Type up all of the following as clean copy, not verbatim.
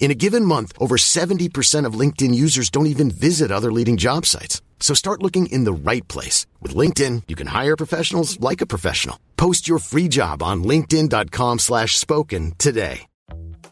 In a given month, over 70% of LinkedIn users don't even visit other leading job sites. So start looking in the right place. With LinkedIn, you can hire professionals like a professional. Post your free job on linkedin.com/spoken today.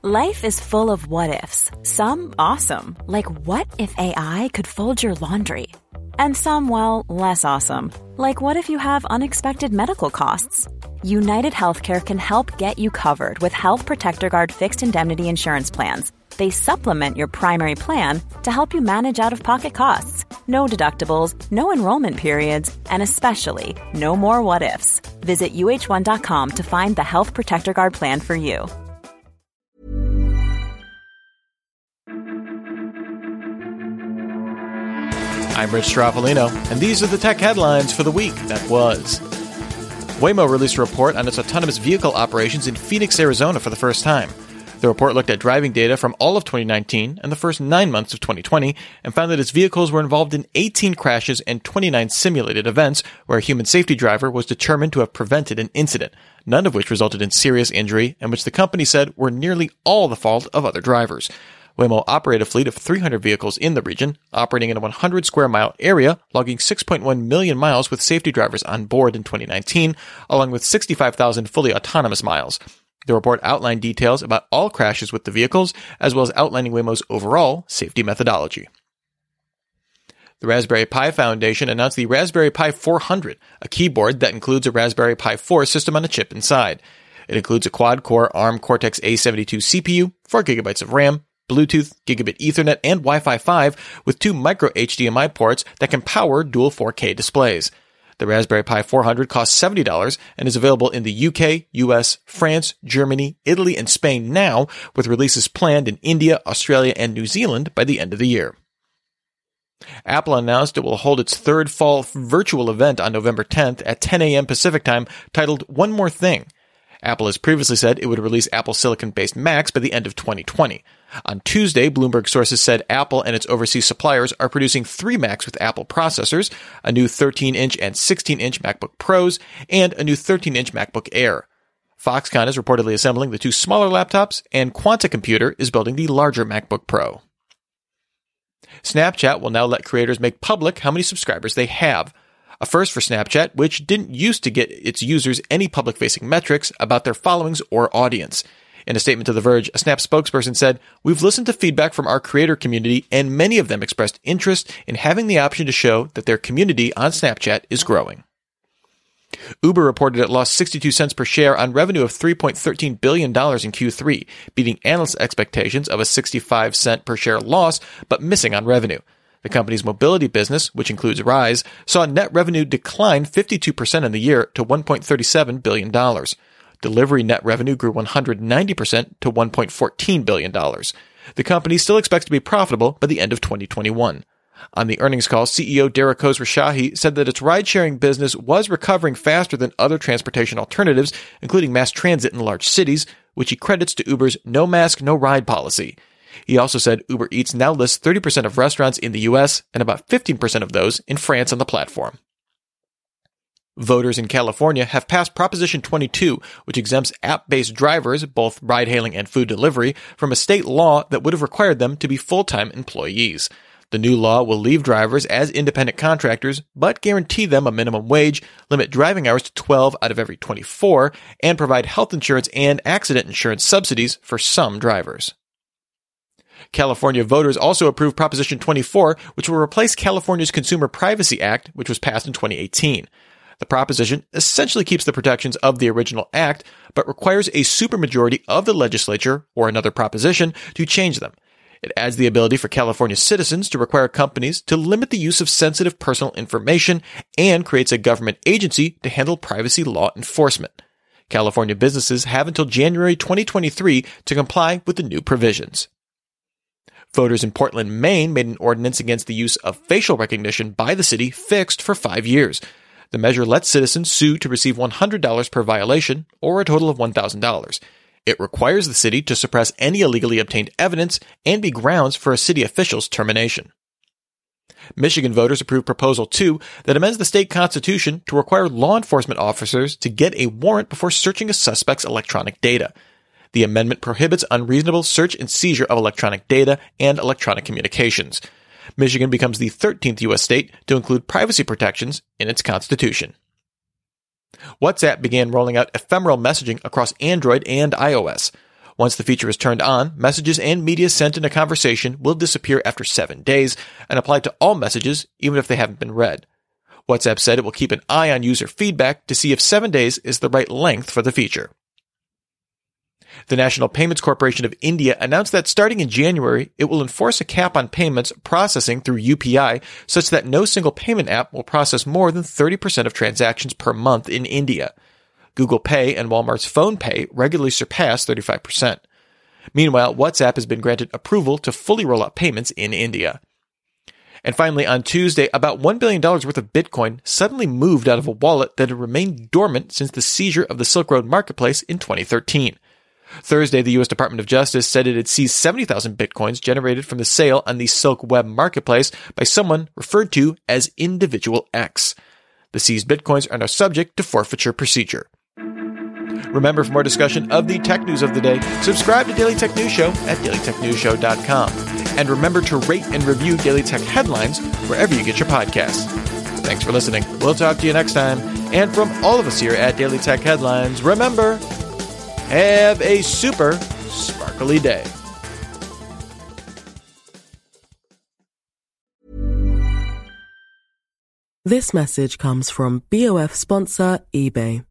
Life is full of what-ifs. Some awesome, like what if AI could fold your laundry? And some, well, less awesome, like what if you have unexpected medical costs? United Healthcare can help get you covered with Health Protector Guard fixed indemnity insurance plans. They supplement your primary plan to help you manage out-of-pocket costs. No deductibles, no enrollment periods, and especially no more what-ifs. Visit uh1.com to find the Health Protector Guard plan for you. I'm Rich Straffolino, and these are the tech headlines for the week that was. Waymo released a report on its autonomous vehicle operations in Phoenix, Arizona for the first time. The report looked at driving data from all of 2019 and the first 9 months of 2020 and found that its vehicles were involved in 18 crashes and 29 simulated events where a human safety driver was determined to have prevented an incident, none of which resulted in serious injury and which the company said were nearly all the fault of other drivers. Waymo operated a fleet of 300 vehicles in the region, operating in a 100-square-mile area, logging 6.1 million miles with safety drivers on board in 2019, along with 65,000 fully autonomous miles. The report outlined details about all crashes with the vehicles, as well as outlining Waymo's overall safety methodology. The Raspberry Pi Foundation announced the Raspberry Pi 400, a keyboard that includes a Raspberry Pi 4 system on a chip inside. It includes a quad-core ARM Cortex-A72 CPU, 4 GB of RAM, Bluetooth, Gigabit Ethernet, and Wi-Fi 5 with two micro HDMI ports that can power dual 4K displays. The Raspberry Pi 400 costs $70 and is available in the UK, US, France, Germany, Italy, and Spain now, with releases planned in India, Australia, and New Zealand by the end of the year. Apple announced it will hold its third fall virtual event on November 10th at 10 a.m. Pacific time, titled One More Thing. Apple has previously said it would release Apple Silicon-based Macs by the end of 2020. On Tuesday, Bloomberg sources said Apple and its overseas suppliers are producing three Macs with Apple processors, a new 13-inch and 16-inch MacBook Pros, and a new 13-inch MacBook Air. Foxconn is reportedly assembling the two smaller laptops, and Quanta Computer is building the larger MacBook Pro. Snapchat will now let creators make public how many subscribers they have. A first for Snapchat, which didn't used to get its users any public-facing metrics about their followings or audience. In a statement to The Verge, a Snap spokesperson said, "We've listened to feedback from our creator community, and many of them expressed interest in having the option to show that their community on Snapchat is growing." Uber reported it lost 62 cents per share on revenue of $3.13 billion in Q3, beating analyst expectations of a 65 cent per share loss, but missing on revenue. The company's mobility business, which includes Rise, saw net revenue decline 52% in the year to $1.37 billion. Delivery net revenue grew 190% to $1.14 billion. The company still expects to be profitable by the end of 2021. On the earnings call, CEO Dara Khosrowshahi said that its ride-sharing business was recovering faster than other transportation alternatives, including mass transit in large cities, which he credits to Uber's no mask, no ride policy. He also said Uber Eats now lists 30% of restaurants in the U.S. and about 15% of those in France on the platform. Voters in California have passed Proposition 22, which exempts app-based drivers, both ride-hailing and food delivery, from a state law that would have required them to be full-time employees. The new law will leave drivers as independent contractors, but guarantee them a minimum wage, limit driving hours to 12 out of every 24, and provide health insurance and accident insurance subsidies for some drivers. California voters also approved Proposition 24, which will replace California's Consumer Privacy Act, which was passed in 2018. The proposition essentially keeps the protections of the original act, but requires a supermajority of the legislature or another proposition to change them. It adds the ability for California citizens to require companies to limit the use of sensitive personal information and creates a government agency to handle privacy law enforcement. California businesses have until January 2023 to comply with the new provisions. Voters in Portland, Maine made an ordinance against the use of facial recognition by the city fixed for 5 years. The measure lets citizens sue to receive $100 per violation, or a total of $1,000. It requires the city to suppress any illegally obtained evidence and be grounds for a city official's termination. Michigan voters approved Proposal 2 that amends the state constitution to require law enforcement officers to get a warrant before searching a suspect's electronic data. The amendment prohibits unreasonable search and seizure of electronic data and electronic communications. Michigan becomes the 13th U.S. state to include privacy protections in its constitution. WhatsApp began rolling out ephemeral messaging across Android and iOS. Once the feature is turned on, messages and media sent in a conversation will disappear after 7 days and apply to all messages, even if they haven't been read. WhatsApp said it will keep an eye on user feedback to see if 7 days is the right length for the feature. The National Payments Corporation of India announced that starting in January, it will enforce a cap on payments processing through UPI such that no single payment app will process more than 30% of transactions per month in India. Google Pay and Walmart's PhonePe regularly surpass 35%. Meanwhile, WhatsApp has been granted approval to fully roll out payments in India. And finally, on Tuesday, about $1 billion worth of Bitcoin suddenly moved out of a wallet that had remained dormant since the seizure of the Silk Road Marketplace in 2013. Thursday, the U.S. Department of Justice said it had seized 70,000 bitcoins generated from the sale on the Silk Web Marketplace by someone referred to as Individual X. The seized bitcoins are now subject to forfeiture procedure. Remember, for more discussion of the tech news of the day, subscribe to Daily Tech News Show at dailytechnewsshow.com. And remember to rate and review Daily Tech Headlines wherever you get your podcasts. Thanks for listening. We'll talk to you next time. And from all of us here at Daily Tech Headlines, remember... have a super sparkly day. This message comes from BOF sponsor eBay.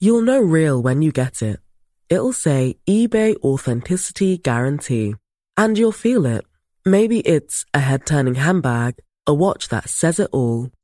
You'll know real when you get it. It'll say eBay Authenticity Guarantee. And you'll feel it. Maybe it's a head-turning handbag, a watch that says it all,